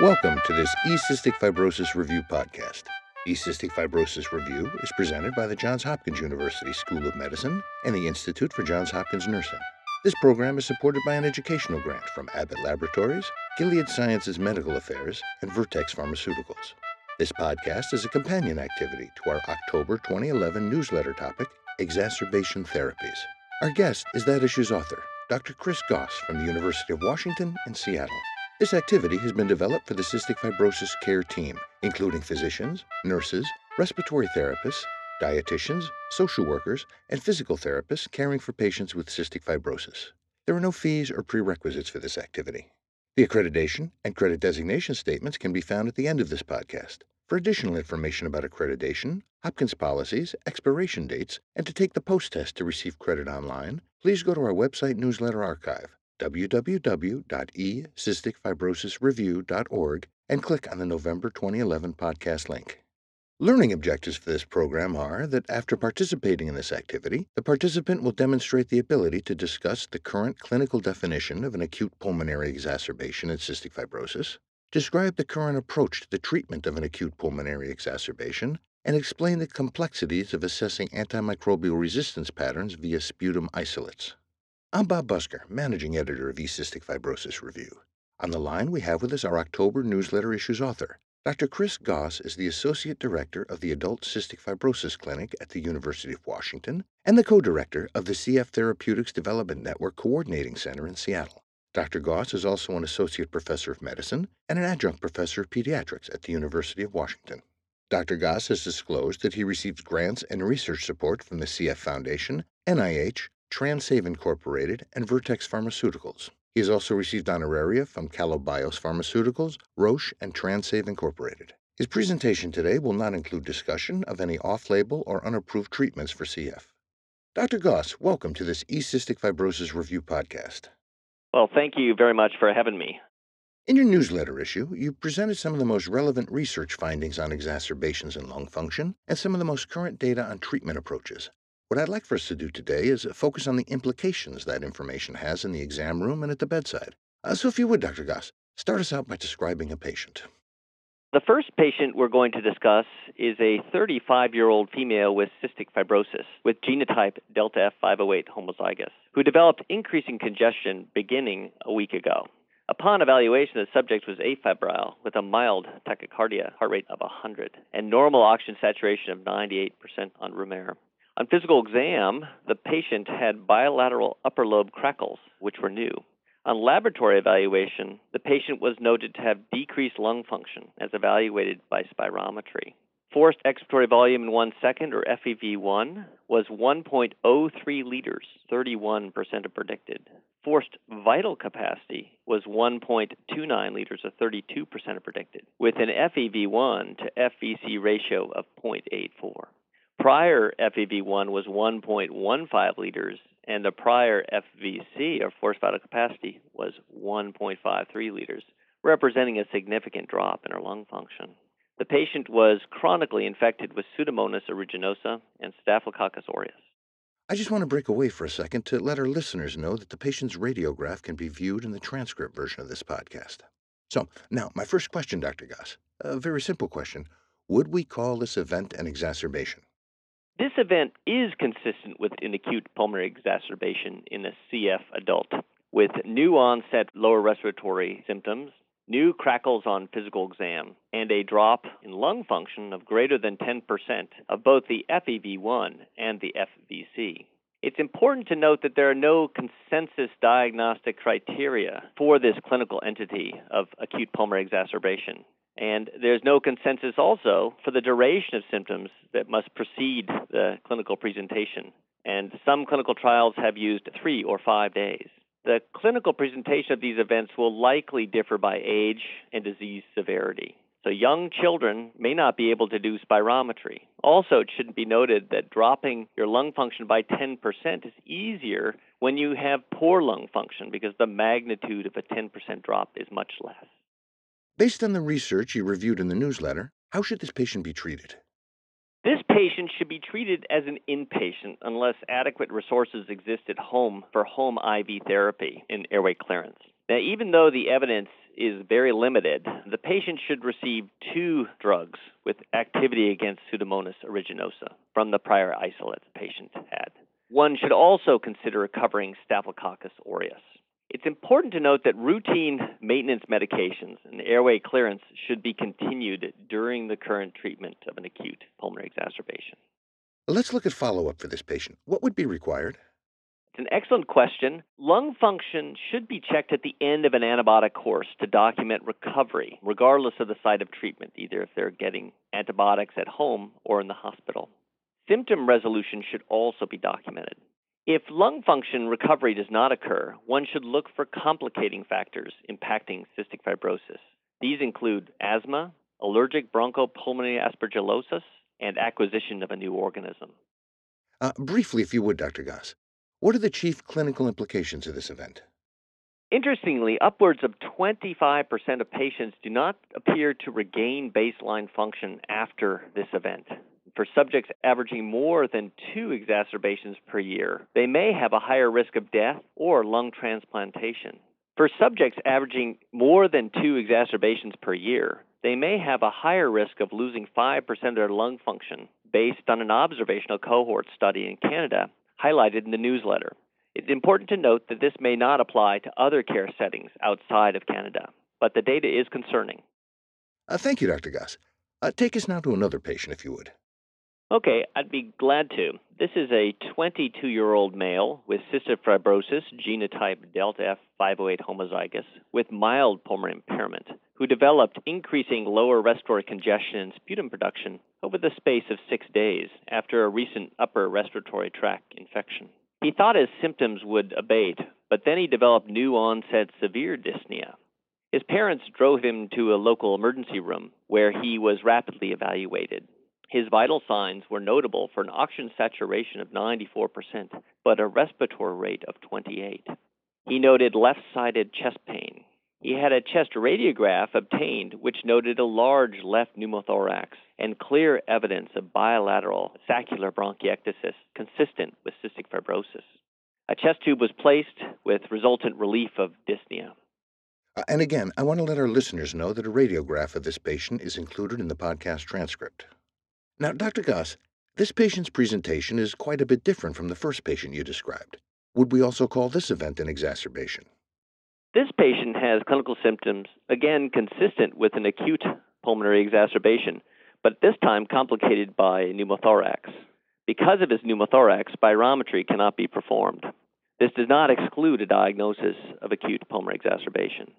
Welcome to this E-Cystic Fibrosis Review podcast. E-Cystic Fibrosis Review is presented by the Johns Hopkins University School of Medicine and the Institute for Johns Hopkins Nursing. This program is supported by an educational grant from Abbott Laboratories, Gilead Sciences Medical Affairs, and Vertex Pharmaceuticals. This podcast is a companion activity to our October 2011 newsletter topic, Exacerbation Therapies. Our guest is that issue's author, Dr. Chris Goss from the University of Washington and Seattle. This activity has been developed for the cystic fibrosis care team, including physicians, nurses, respiratory therapists, dietitians, social workers, and physical therapists caring for patients with cystic fibrosis. There are no fees or prerequisites for this activity. The accreditation and credit designation statements can be found at the end of this podcast. For additional information about accreditation, Hopkins policies, expiration dates, and to take the post test to receive credit online, please go to our website newsletter archive, www.ecysticfibrosisreview.org, and click on the November 2011 podcast link. Learning objectives for this program are that after participating in this activity, the participant will demonstrate the ability to discuss the current clinical definition of an acute pulmonary exacerbation in cystic fibrosis, describe the current approach to the treatment of an acute pulmonary exacerbation, and explain the complexities of assessing antimicrobial resistance patterns via sputum isolates. I'm Bob Busker, Managing Editor of E-Cystic Fibrosis Review. On the line, we have with us our October newsletter issue's author. Dr. Chris Goss is the Associate Director of the Adult Cystic Fibrosis Clinic at the University of Washington and the Co-Director of the CF Therapeutics Development Network Coordinating Center in Seattle. Dr. Goss is also an Associate Professor of Medicine and an Adjunct Professor of Pediatrics at the University of Washington. Dr. Goss has disclosed that he receives grants and research support from the CF Foundation, NIH, Transave Incorporated, and Vertex Pharmaceuticals. He has also received honoraria from Calobios Pharmaceuticals, Roche, and Transave Incorporated. His presentation today will not include discussion of any off-label or unapproved treatments for CF. Dr. Goss, welcome to this E-Cystic Fibrosis Review podcast. Well, thank you very much for having me. In your newsletter issue, you presented some of the most relevant research findings on exacerbations and lung function and some of the most current data on treatment approaches. What I'd like for us to do today is focus on the implications that information has in the exam room and at the bedside. So if you would, Dr. Goss, start us out by describing a patient. The first patient we're going to discuss is a 35-year-old female with cystic fibrosis with genotype Delta F508 homozygous, who developed increasing congestion beginning a week ago. Upon evaluation, the subject was afebrile with a mild tachycardia, heart rate of 100, and normal oxygen saturation of 98% on room air. On physical exam, the patient had bilateral upper lobe crackles, which were new. On laboratory evaluation, the patient was noted to have decreased lung function as evaluated by spirometry. Forced expiratory volume in 1 second, or FEV1, was 1.03 liters, 31% of predicted. Forced vital capacity was 1.29 liters, or 32% of predicted, with an FEV1 to FVC ratio of 0.84. Prior FEV1 was 1.15 liters, and the prior FVC, or forced vital capacity, was 1.53 liters, representing a significant drop in her lung function. The patient was chronically infected with Pseudomonas aeruginosa and Staphylococcus aureus. I just want to break away for a second to let our listeners know that the patient's radiograph can be viewed in the transcript version of this podcast. So, now, my first question, Dr. Goss, a very simple question. Would we call this event an exacerbation? This event is consistent with an acute pulmonary exacerbation in a CF adult, with new onset lower respiratory symptoms, new crackles on physical exam, and a drop in lung function of greater than 10% of both the FEV1 and the FVC. It's important to note that there are no consensus diagnostic criteria for this clinical entity of acute pulmonary exacerbation. And there's no consensus also for the duration of symptoms that must precede the clinical presentation. And some clinical trials have used 3 or 5 days. The clinical presentation of these events will likely differ by age and disease severity. So young children may not be able to do spirometry. Also, it should be noted that dropping your lung function by 10% is easier when you have poor lung function because the magnitude of a 10% drop is much less. Based on the research you reviewed in the newsletter, how should this patient be treated? This patient should be treated as an inpatient unless adequate resources exist at home for home IV therapy and airway clearance. Now, even though the evidence is very limited, the patient should receive 2 drugs with activity against Pseudomonas aeruginosa from the prior isolate the patient had. One should also consider covering Staphylococcus aureus. It's important to note that routine maintenance medications and airway clearance should be continued during the current treatment of an acute pulmonary exacerbation. Let's look at follow-up for this patient. What would be required? It's an excellent question. Lung function should be checked at the end of an antibiotic course to document recovery, regardless of the site of treatment, either if they're getting antibiotics at home or in the hospital. Symptom resolution should also be documented. If lung function recovery does not occur, one should look for complicating factors impacting cystic fibrosis. These include asthma, allergic bronchopulmonary aspergillosis, and acquisition of a new organism. Briefly, if you would, Dr. Goss, what are the chief clinical implications of this event? Interestingly, upwards of 25% of patients do not appear to regain baseline function after this event. For subjects averaging more than 2 exacerbations per year, they may have a higher risk of death or lung transplantation. For subjects averaging more than 2 exacerbations per year, they may have a higher risk of losing 5% of their lung function based on an observational cohort study in Canada highlighted in the newsletter. It's important to note that this may not apply to other care settings outside of Canada, but the data is concerning. Thank you, Dr. Goss. Take us now to another patient, if you would. Okay, I'd be glad to. This is a 22-year-old male with cystic fibrosis, genotype Delta F508 homozygous, with mild pulmonary impairment, who developed increasing lower respiratory congestion and sputum production over the space of 6 days after a recent upper respiratory tract infection. He thought his symptoms would abate, but then he developed new-onset severe dyspnea. His parents drove him to a local emergency room where he was rapidly evaluated. His vital signs were notable for an oxygen saturation of 94%, but a respiratory rate of 28. He noted left-sided chest pain. He had a chest radiograph obtained, which noted a large left pneumothorax and clear evidence of bilateral saccular bronchiectasis consistent with cystic fibrosis. A chest tube was placed with resultant relief of dyspnea. And again, I want to let our listeners know that a radiograph of this patient is included in the podcast transcript. Now, Dr. Goss, this patient's presentation is quite a bit different from the first patient you described. Would we also call this event an exacerbation? This patient has clinical symptoms, again, consistent with an acute pulmonary exacerbation, but this time complicated by pneumothorax. Because of his pneumothorax, spirometry cannot be performed. This does not exclude a diagnosis of acute pulmonary exacerbation.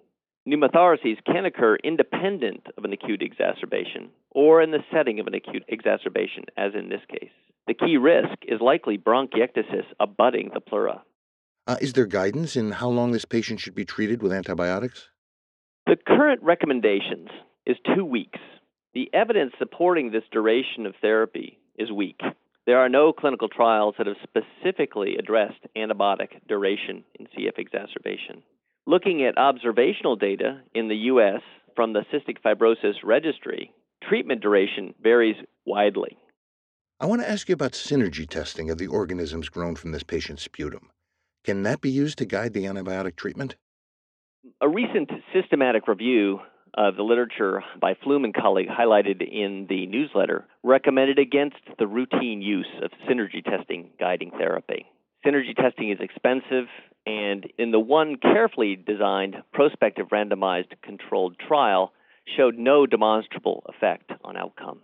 Pneumothoraces can occur independent of an acute exacerbation or in the setting of an acute exacerbation, as in this case. The key risk is likely bronchiectasis abutting the pleura. Is there guidance in how long this patient should be treated with antibiotics? The current recommendations is 2 weeks. The evidence supporting this duration of therapy is weak. There are no clinical trials that have specifically addressed antibiotic duration in CF exacerbation. Looking at observational data in the U.S. from the Cystic Fibrosis Registry, treatment duration varies widely. I want to ask you about synergy testing of the organisms grown from this patient's sputum. Can that be used to guide the antibiotic treatment? A recent systematic review of the literature by Flume and colleague highlighted in the newsletter recommended against the routine use of synergy testing guiding therapy. Synergy testing is expensive, and in the one carefully designed prospective randomized controlled trial showed no demonstrable effect on outcome.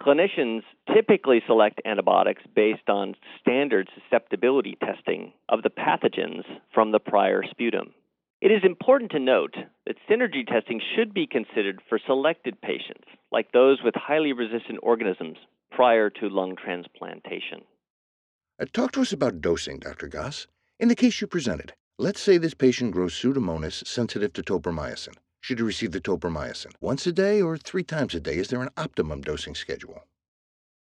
Clinicians typically select antibiotics based on standard susceptibility testing of the pathogens from the prior sputum. It is important to note that synergy testing should be considered for selected patients, like those with highly resistant organisms prior to lung transplantation. Talk to us about dosing, Dr. Goss. In the case you presented, let's say this patient grows Pseudomonas sensitive to tobramycin. Should he receive the tobramycin once a day or 3 times a day? Is there an optimum dosing schedule?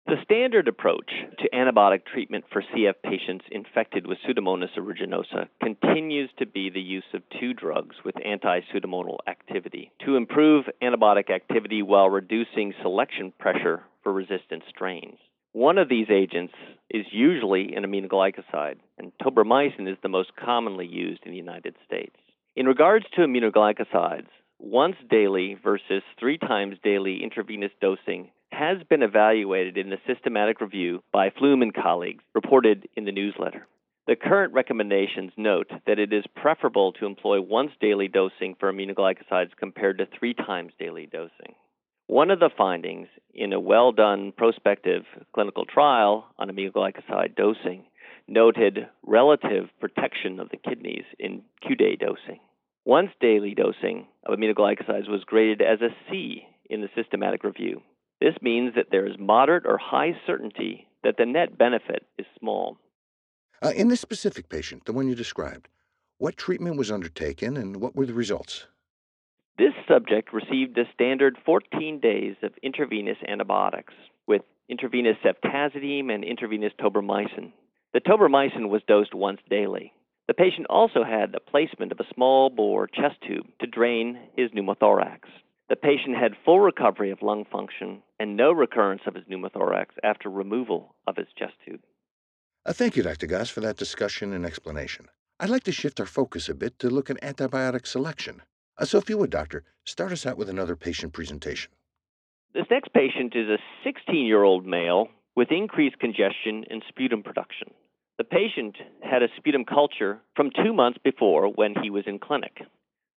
The standard approach to antibiotic treatment for CF patients infected with Pseudomonas aeruginosa continues to be the use of 2 drugs with anti-pseudomonal activity to improve antibiotic activity while reducing selection pressure for resistant strains. One of these agents is usually an aminoglycoside, and tobramycin is the most commonly used in the United States. In regards to aminoglycosides, once daily versus 3 times daily intravenous dosing has been evaluated in a systematic review by Flume and colleagues, reported in the newsletter. The current recommendations note that it is preferable to employ once-daily dosing for aminoglycosides compared to 3 times daily dosing. One of the findings in a well-done prospective clinical trial on aminoglycoside dosing noted relative protection of the kidneys in Q-day dosing. Once-daily dosing of aminoglycosides was graded as a C in the systematic review. This means that there is moderate or high certainty that the net benefit is small. In this specific patient, the one you described, what treatment was undertaken and what were the results? This subject received a standard 14 days of intravenous antibiotics with intravenous ceftazidime and intravenous tobramycin. The tobramycin was dosed once daily. The patient also had the placement of a small bore chest tube to drain his pneumothorax. The patient had full recovery of lung function and no recurrence of his pneumothorax after removal of his chest tube. Thank you, Dr. Goss, for that discussion and explanation. I'd like to shift our focus a bit to look at antibiotic selection. So if you would, Doctor, start us out with another patient presentation. This next patient is a 16-year-old male with increased congestion and sputum production. The patient had a sputum culture from 2 months before when he was in clinic.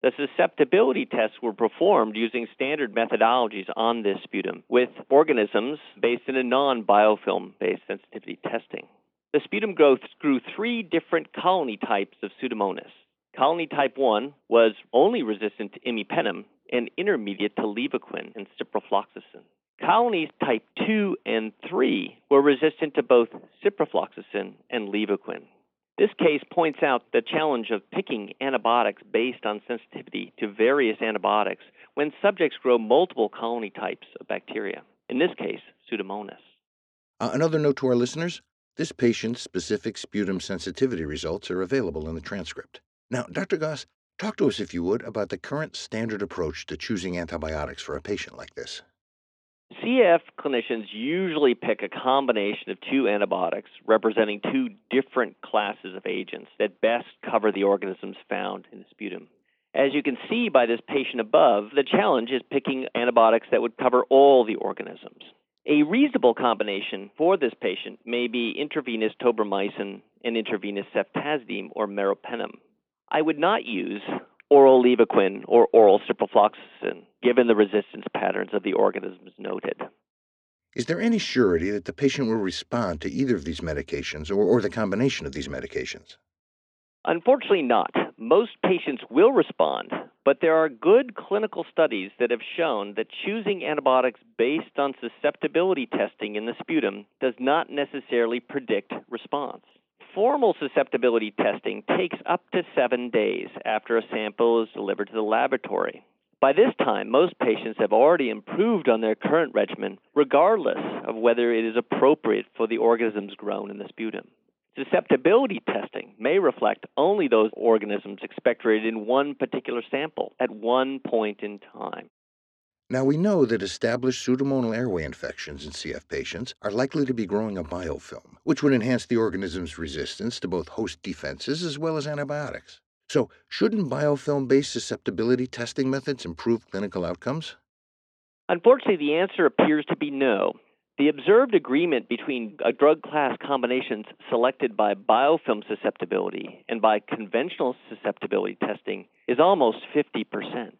The susceptibility tests were performed using standard methodologies on this sputum with organisms based in a non-biofilm-based sensitivity testing. The sputum growth grew 3 different colony types of Pseudomonas. Colony type 1 was only resistant to imipenem and intermediate to levofloxacin and ciprofloxacin. Colonies type 2 and 3 were resistant to both ciprofloxacin and levofloxacin. This case points out the challenge of picking antibiotics based on sensitivity to various antibiotics when subjects grow multiple colony types of bacteria, in this case, Pseudomonas. Another note to our listeners. This patient's specific sputum sensitivity results are available in the transcript. Now, Dr. Goss, talk to us, if you would, about the current standard approach to choosing antibiotics for a patient like this. CF clinicians usually pick a combination of 2 antibiotics representing 2 different classes of agents that best cover the organisms found in the sputum. As you can see by this patient above, the challenge is picking antibiotics that would cover all the organisms. A reasonable combination for this patient may be intravenous tobramycin and intravenous ceftazidime or meropenem. I would not use oral levofloxacin or oral ciprofloxacin, given the resistance patterns of the organisms noted. Is there any surety that the patient will respond to either of these medications or the combination of these medications? Unfortunately not. Most patients will respond, but there are good clinical studies that have shown that choosing antibiotics based on susceptibility testing in the sputum does not necessarily predict response. Formal susceptibility testing takes up to 7 days after a sample is delivered to the laboratory. By this time, most patients have already improved on their current regimen, regardless of whether it is appropriate for the organisms grown in the sputum. Susceptibility testing may reflect only those organisms expectorated in one particular sample at one point in time. Now, we know that established pseudomonal airway infections in CF patients are likely to be growing a biofilm, which would enhance the organism's resistance to both host defenses as well as antibiotics. So, shouldn't biofilm-based susceptibility testing methods improve clinical outcomes? Unfortunately, the answer appears to be no. The observed agreement between drug class combinations selected by biofilm susceptibility and by conventional susceptibility testing is almost 50%.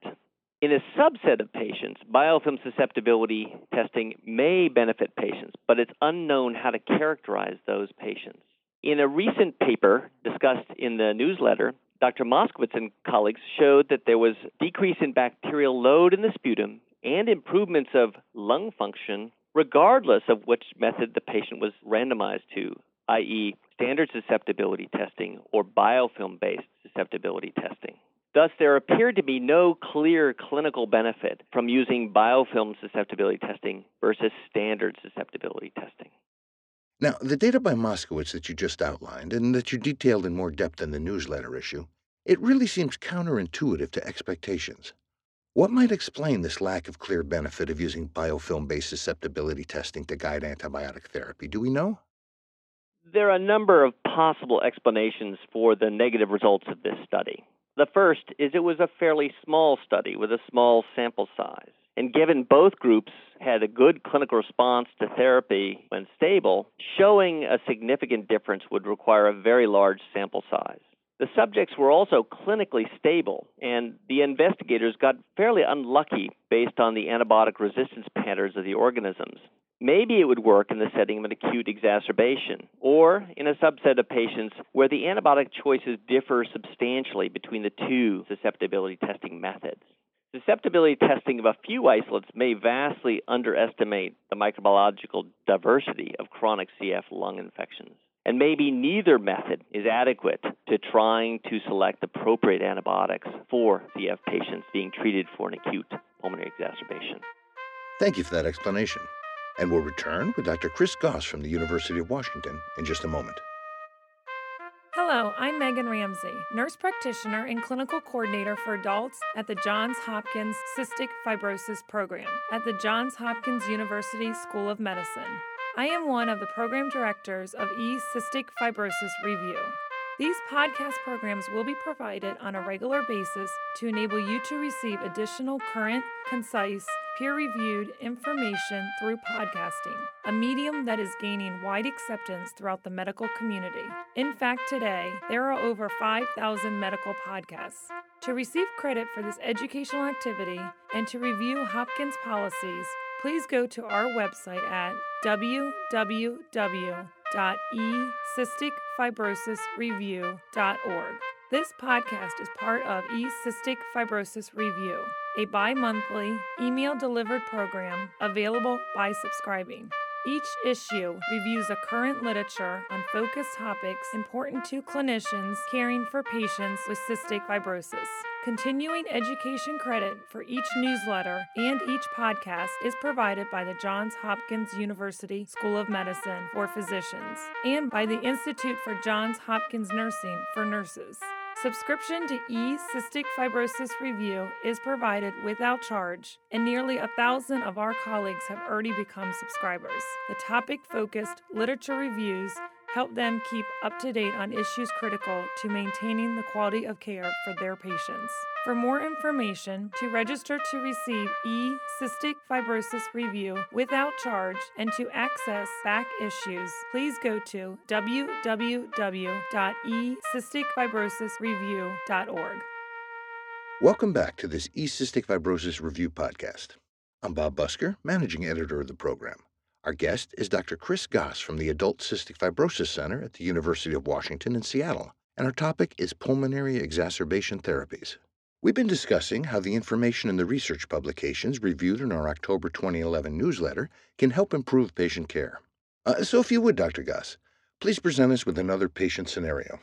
In a subset of patients, biofilm susceptibility testing may benefit patients, but it's unknown how to characterize those patients. In a recent paper discussed in the newsletter, Dr. Moskowitz and colleagues showed that there was decrease in bacterial load in the sputum and improvements of lung function regardless of which method the patient was randomized to, i.e. standard susceptibility testing or biofilm-based susceptibility testing. Thus, there appeared to be no clear clinical benefit from using biofilm susceptibility testing versus standard susceptibility testing. Now, the data by Moskowitz that you just outlined and that you detailed in more depth in the newsletter issue, it really seems counterintuitive to expectations. What might explain this lack of clear benefit of using biofilm-based susceptibility testing to guide antibiotic therapy? Do we know? There are a number of possible explanations for the negative results of this study. The first is it was a fairly small study with a small sample size. And given both groups had a good clinical response to therapy when stable, showing a significant difference would require a very large sample size. The subjects were also clinically stable, and the investigators got fairly unlucky based on the antibiotic resistance patterns of the organisms. Maybe it would work in the setting of an acute exacerbation or in a subset of patients where the antibiotic choices differ substantially between the two susceptibility testing methods. Susceptibility testing of a few isolates may vastly underestimate the microbiological diversity of chronic CF lung infections. And maybe neither method is adequate to trying to select appropriate antibiotics for CF patients being treated for an acute pulmonary exacerbation. Thank you for that explanation. And we'll return with Dr. Chris Goss from the University of Washington in just a moment. Hello, I'm Megan Ramsey, nurse practitioner and clinical coordinator for adults at the Johns Hopkins Cystic Fibrosis Program at the Johns Hopkins University School of Medicine. I am one of the program directors of E-Cystic Fibrosis Review. These podcast programs will be provided on a regular basis to enable you to receive additional current, concise, peer-reviewed information through podcasting, a medium that is gaining wide acceptance throughout the medical community. In fact, today, there are over 5,000 medical podcasts. To receive credit for this educational activity and to review Hopkins policies, please go to our website at www.ecysticfibrosisreview.org. This podcast is part of E-Cystic Fibrosis Review, a bi-monthly email-delivered program available by subscribing. Each issue reviews the current literature on focused topics important to clinicians caring for patients with cystic fibrosis. Continuing education credit for each newsletter and each podcast is provided by the Johns Hopkins University School of Medicine for physicians and by the Institute for Johns Hopkins Nursing for nurses. Subscription to E-Cystic Fibrosis Review is provided without charge, and nearly 1,000 of our colleagues have already become subscribers. The topic-focused literature reviews help them keep up to date on issues critical to maintaining the quality of care for their patients. For more information, to register to receive E-Cystic Fibrosis Review without charge and to access back issues, please go to www.ecysticfibrosisreview.org. Welcome back to this E-Cystic Fibrosis Review podcast. I'm Bob Busker, managing editor of the program. Our guest is Dr. Chris Goss from the Adult Cystic Fibrosis Center at the University of Washington in Seattle, and our topic is pulmonary exacerbation therapies. We've been discussing how the information in the research publications reviewed in our October 2011 newsletter can help improve patient care. So if you would, Dr. Goss, please present us with another patient scenario.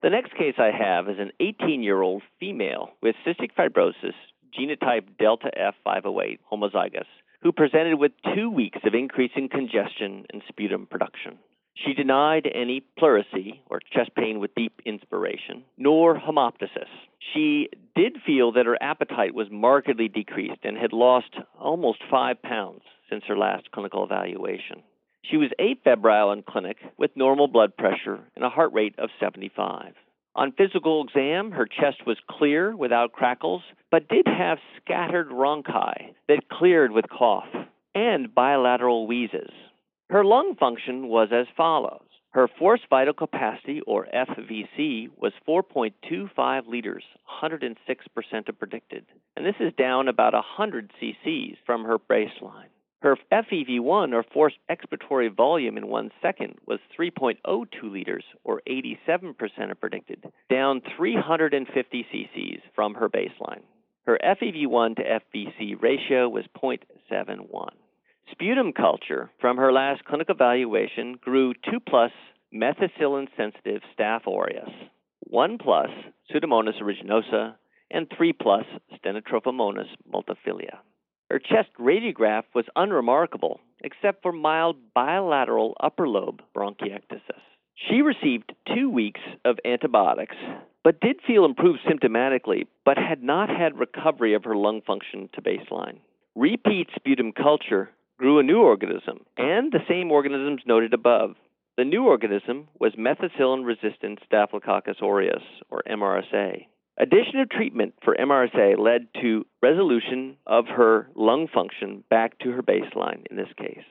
The next case I have is an 18-year-old female with cystic fibrosis, genotype Delta F508, homozygous, who presented with 2 weeks of increasing congestion and sputum production. She denied any pleurisy, or chest pain with deep inspiration, nor hemoptysis. She did feel that her appetite was markedly decreased and had lost almost 5 pounds since her last clinical evaluation. She was afebrile in clinic with normal blood pressure and a heart rate of 75. On physical exam, her chest was clear without crackles, but did have scattered ronchi that cleared with cough and bilateral wheezes. Her lung function was as follows. Her forced vital capacity, or FVC, was 4.25 liters, 106% of predicted, and this is down about 100 cc's from her baseline. Her FEV1, or forced expiratory volume in 1 second, was 3.02 liters, or 87% of predicted, down 350 cc's from her baseline. Her FEV1 to FVC ratio was 0.71. Sputum culture from her last clinical evaluation grew 2+ methicillin-sensitive Staph aureus, 1+ Pseudomonas aeruginosa, and 3+ Stenotrophomonas maltophilia. Her chest radiograph was unremarkable, except for mild bilateral upper lobe bronchiectasis. She received 2 weeks of antibiotics, but did feel improved symptomatically, but had not had recovery of her lung function to baseline. Repeat sputum culture grew a new organism, and the same organisms noted above. The new organism was methicillin-resistant Staphylococcus aureus, or MRSA. Addition of treatment for MRSA led to resolution of her lung function back to her baseline in this case.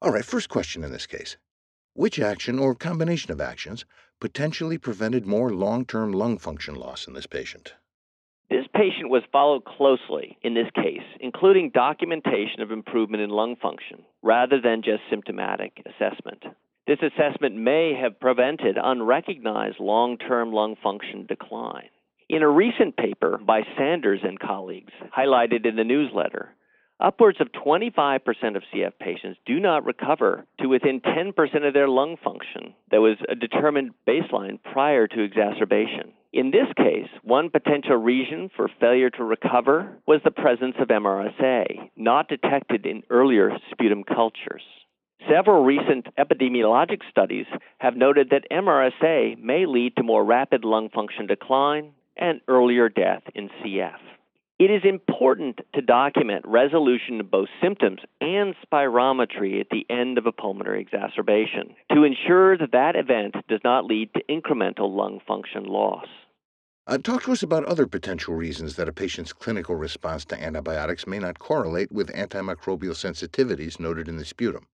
All right, first question in this case. Which action or combination of actions potentially prevented more long-term lung function loss in this patient? This patient was followed closely in this case, including documentation of improvement in lung function rather than just symptomatic assessment. This assessment may have prevented unrecognized long-term lung function decline. In a recent paper by Sanders and colleagues, highlighted in the newsletter, upwards of 25% of CF patients do not recover to within 10% of their lung function that was a determined baseline prior to exacerbation. In this case, one potential reason for failure to recover was the presence of MRSA, not detected in earlier sputum cultures. Several recent epidemiologic studies have noted that MRSA may lead to more rapid lung function decline and earlier death in CF. It is important to document resolution of both symptoms and spirometry at the end of a pulmonary exacerbation to ensure that that event does not lead to incremental lung function loss. Talk to us about other potential reasons that a patient's clinical response to antibiotics may not correlate with antimicrobial sensitivities noted in the sputum.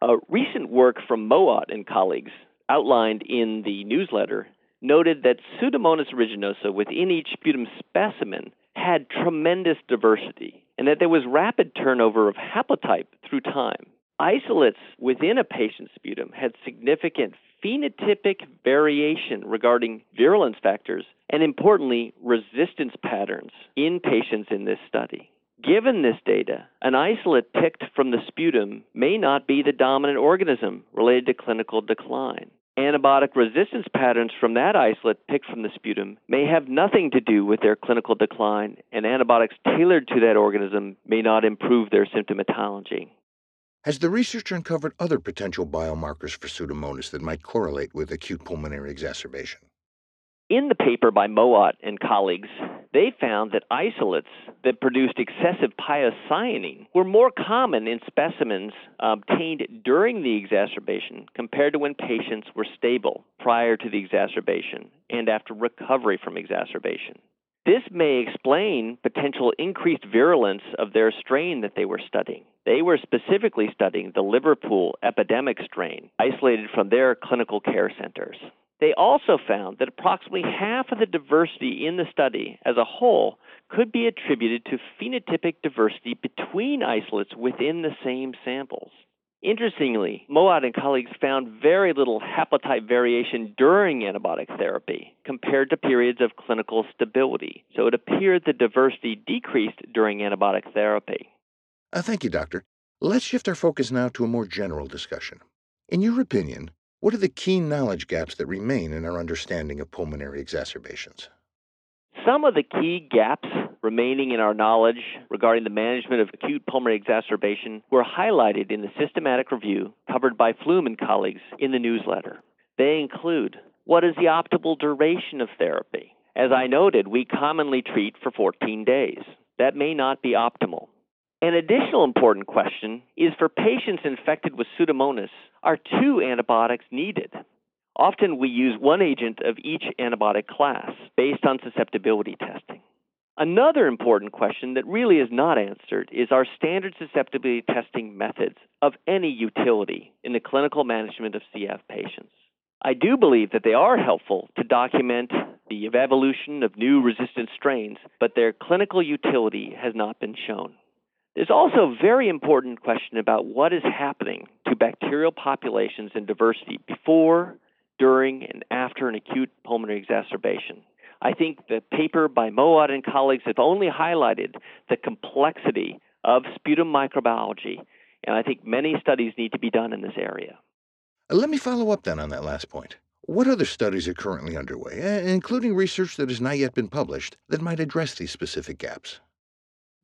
A recent work from Moat and colleagues outlined in the newsletter noted that Pseudomonas aeruginosa within each sputum specimen had tremendous diversity and that there was rapid turnover of haplotype through time. Isolates within a patient's sputum had significant phenotypic variation regarding virulence factors and, importantly, resistance patterns in patients in this study. Given this data, an isolate picked from the sputum may not be the dominant organism related to clinical decline. Antibiotic resistance patterns from that isolate picked from the sputum may have nothing to do with their clinical decline, and antibiotics tailored to that organism may not improve their symptomatology. Has the researcher uncovered other potential biomarkers for Pseudomonas that might correlate with acute pulmonary exacerbation? In the paper by Moat and colleagues, they found that isolates that produced excessive pyocyanin were more common in specimens obtained during the exacerbation compared to when patients were stable prior to the exacerbation and after recovery from exacerbation. This may explain potential increased virulence of their strain that they were studying. They were specifically studying the Liverpool epidemic strain, isolated from their clinical care centers. They also found that approximately half of the diversity in the study as a whole could be attributed to phenotypic diversity between isolates within the same samples. Interestingly, Moat and colleagues found very little haplotype variation during antibiotic therapy compared to periods of clinical stability, so it appeared the diversity decreased during antibiotic therapy. Thank you, Doctor. Let's shift our focus now to a more general discussion. In your opinion, what are the key knowledge gaps that remain in our understanding of pulmonary exacerbations? Some of the key gaps remaining in our knowledge regarding the management of acute pulmonary exacerbation were highlighted in the systematic review covered by Flume and colleagues in the newsletter. They include, what is the optimal duration of therapy? As I noted, we commonly treat for 14 days. That may not be optimal. An additional important question is, for patients infected with Pseudomonas, are two antibiotics needed? Often we use one agent of each antibiotic class based on susceptibility testing. Another important question that really is not answered is, are standard susceptibility testing methods of any utility in the clinical management of CF patients? I do believe that they are helpful to document the evolution of new resistant strains, but their clinical utility has not been shown. There's also a very important question about what is happening to bacterial populations and diversity before, during, and after an acute pulmonary exacerbation. I think the paper by Moat and colleagues has only highlighted the complexity of sputum microbiology, and I think many studies need to be done in this area. Let me follow up then on that last point. What other studies are currently underway, including research that has not yet been published, that might address these specific gaps?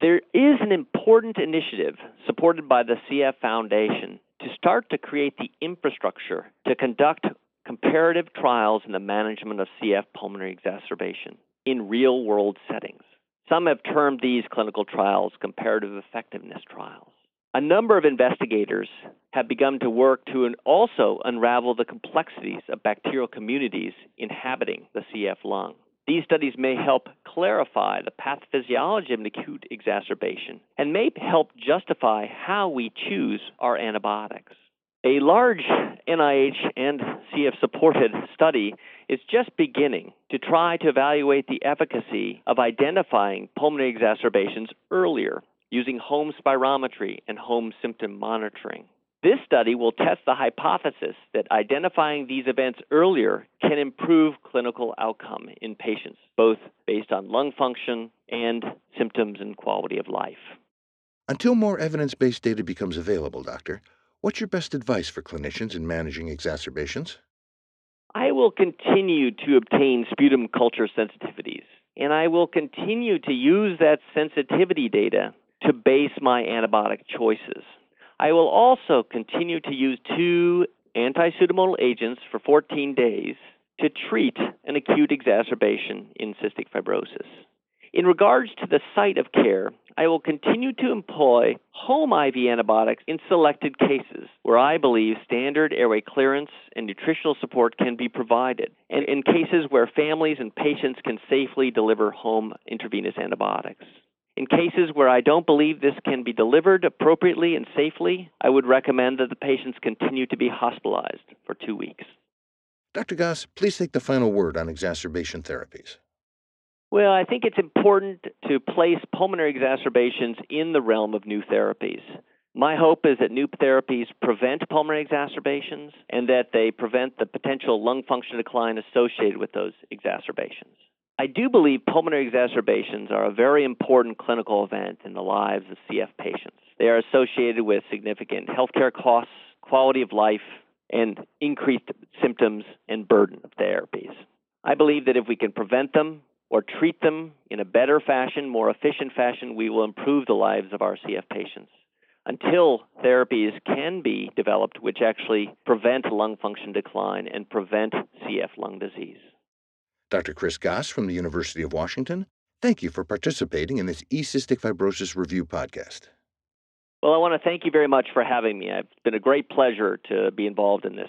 There is an important initiative supported by the CF Foundation to start to create the infrastructure to conduct comparative trials in the management of CF pulmonary exacerbation in real-world settings. Some have termed these clinical trials comparative effectiveness trials. A number of investigators have begun to work to also unravel the complexities of bacterial communities inhabiting the CF lung. These studies may help clarify the pathophysiology of an acute exacerbation and may help justify how we choose our antibiotics. A large NIH and CF-supported study is just beginning to try to evaluate the efficacy of identifying pulmonary exacerbations earlier using home spirometry and home symptom monitoring. This study will test the hypothesis that identifying these events earlier can improve clinical outcome in patients, both based on lung function and symptoms and quality of life. Until more evidence-based data becomes available, Doctor, what's your best advice for clinicians in managing exacerbations? I will continue to obtain sputum culture sensitivities, and I will continue to use that sensitivity data to base my antibiotic choices. I will also continue to use 2 anti-pseudomonal agents for 14 days to treat an acute exacerbation in cystic fibrosis. In regards to the site of care, I will continue to employ home IV antibiotics in selected cases where I believe standard airway clearance and nutritional support can be provided, and in cases where families and patients can safely deliver home intravenous antibiotics. In cases where I don't believe this can be delivered appropriately and safely, I would recommend that the patients continue to be hospitalized for 2 weeks. Dr. Goss, please take the final word on exacerbation therapies. Well, I think it's important to place pulmonary exacerbations in the realm of new therapies. My hope is that new therapies prevent pulmonary exacerbations and that they prevent the potential lung function decline associated with those exacerbations. I do believe pulmonary exacerbations are a very important clinical event in the lives of CF patients. They are associated with significant healthcare costs, quality of life, and increased symptoms and burden of therapies. I believe that if we can prevent them or treat them in a better fashion, more efficient fashion, we will improve the lives of our CF patients. Until therapies can be developed which actually prevent lung function decline and prevent CF lung disease. Dr. Chris Goss from the University of Washington, thank you for participating in this E-Cystic Fibrosis Review podcast. Well, I want to thank you very much for having me. It's been a great pleasure to be involved in this.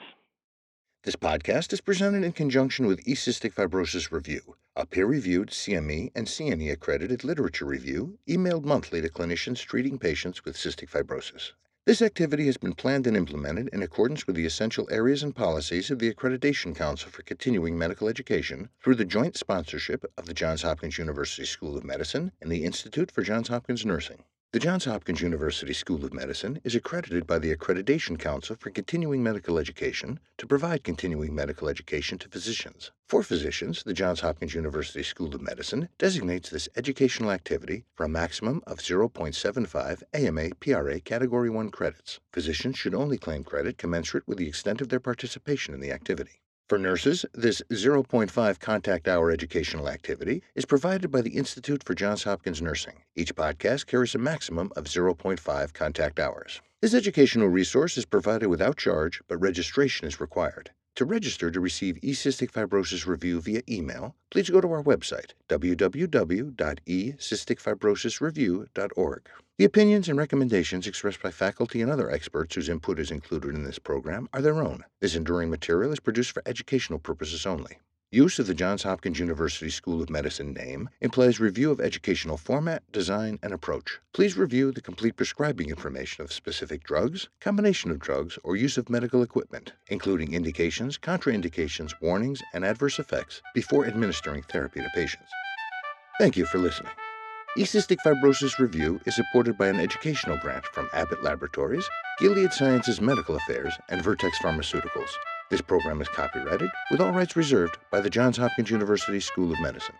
This podcast is presented in conjunction with E-Cystic Fibrosis Review, a peer-reviewed CME and CNE-accredited literature review emailed monthly to clinicians treating patients with cystic fibrosis. This activity has been planned and implemented in accordance with the essential areas and policies of the Accreditation Council for Continuing Medical Education through the joint sponsorship of the Johns Hopkins University School of Medicine and the Institute for Johns Hopkins Nursing. The Johns Hopkins University School of Medicine is accredited by the Accreditation Council for Continuing Medical Education to provide continuing medical education to physicians. For physicians, the Johns Hopkins University School of Medicine designates this educational activity for a maximum of 0.75 AMA-PRA Category 1 credits. Physicians should only claim credit commensurate with the extent of their participation in the activity. For nurses, this 0.5 contact hour educational activity is provided by the Institute for Johns Hopkins Nursing. Each podcast carries a maximum of 0.5 contact hours. This educational resource is provided without charge, but registration is required. To register to receive E-Cystic Fibrosis Review via email, please go to our website, www.ecysticfibrosisreview.org. The opinions and recommendations expressed by faculty and other experts whose input is included in this program are their own. This enduring material is produced for educational purposes only. Use of the Johns Hopkins University School of Medicine name implies review of educational format, design, and approach. Please review the complete prescribing information of specific drugs, combination of drugs, or use of medical equipment, including indications, contraindications, warnings, and adverse effects before administering therapy to patients. Thank you for listening. E-Cystic Fibrosis Review is supported by an educational grant from Abbott Laboratories, Gilead Sciences Medical Affairs, and Vertex Pharmaceuticals. This program is copyrighted, with all rights reserved, by the Johns Hopkins University School of Medicine.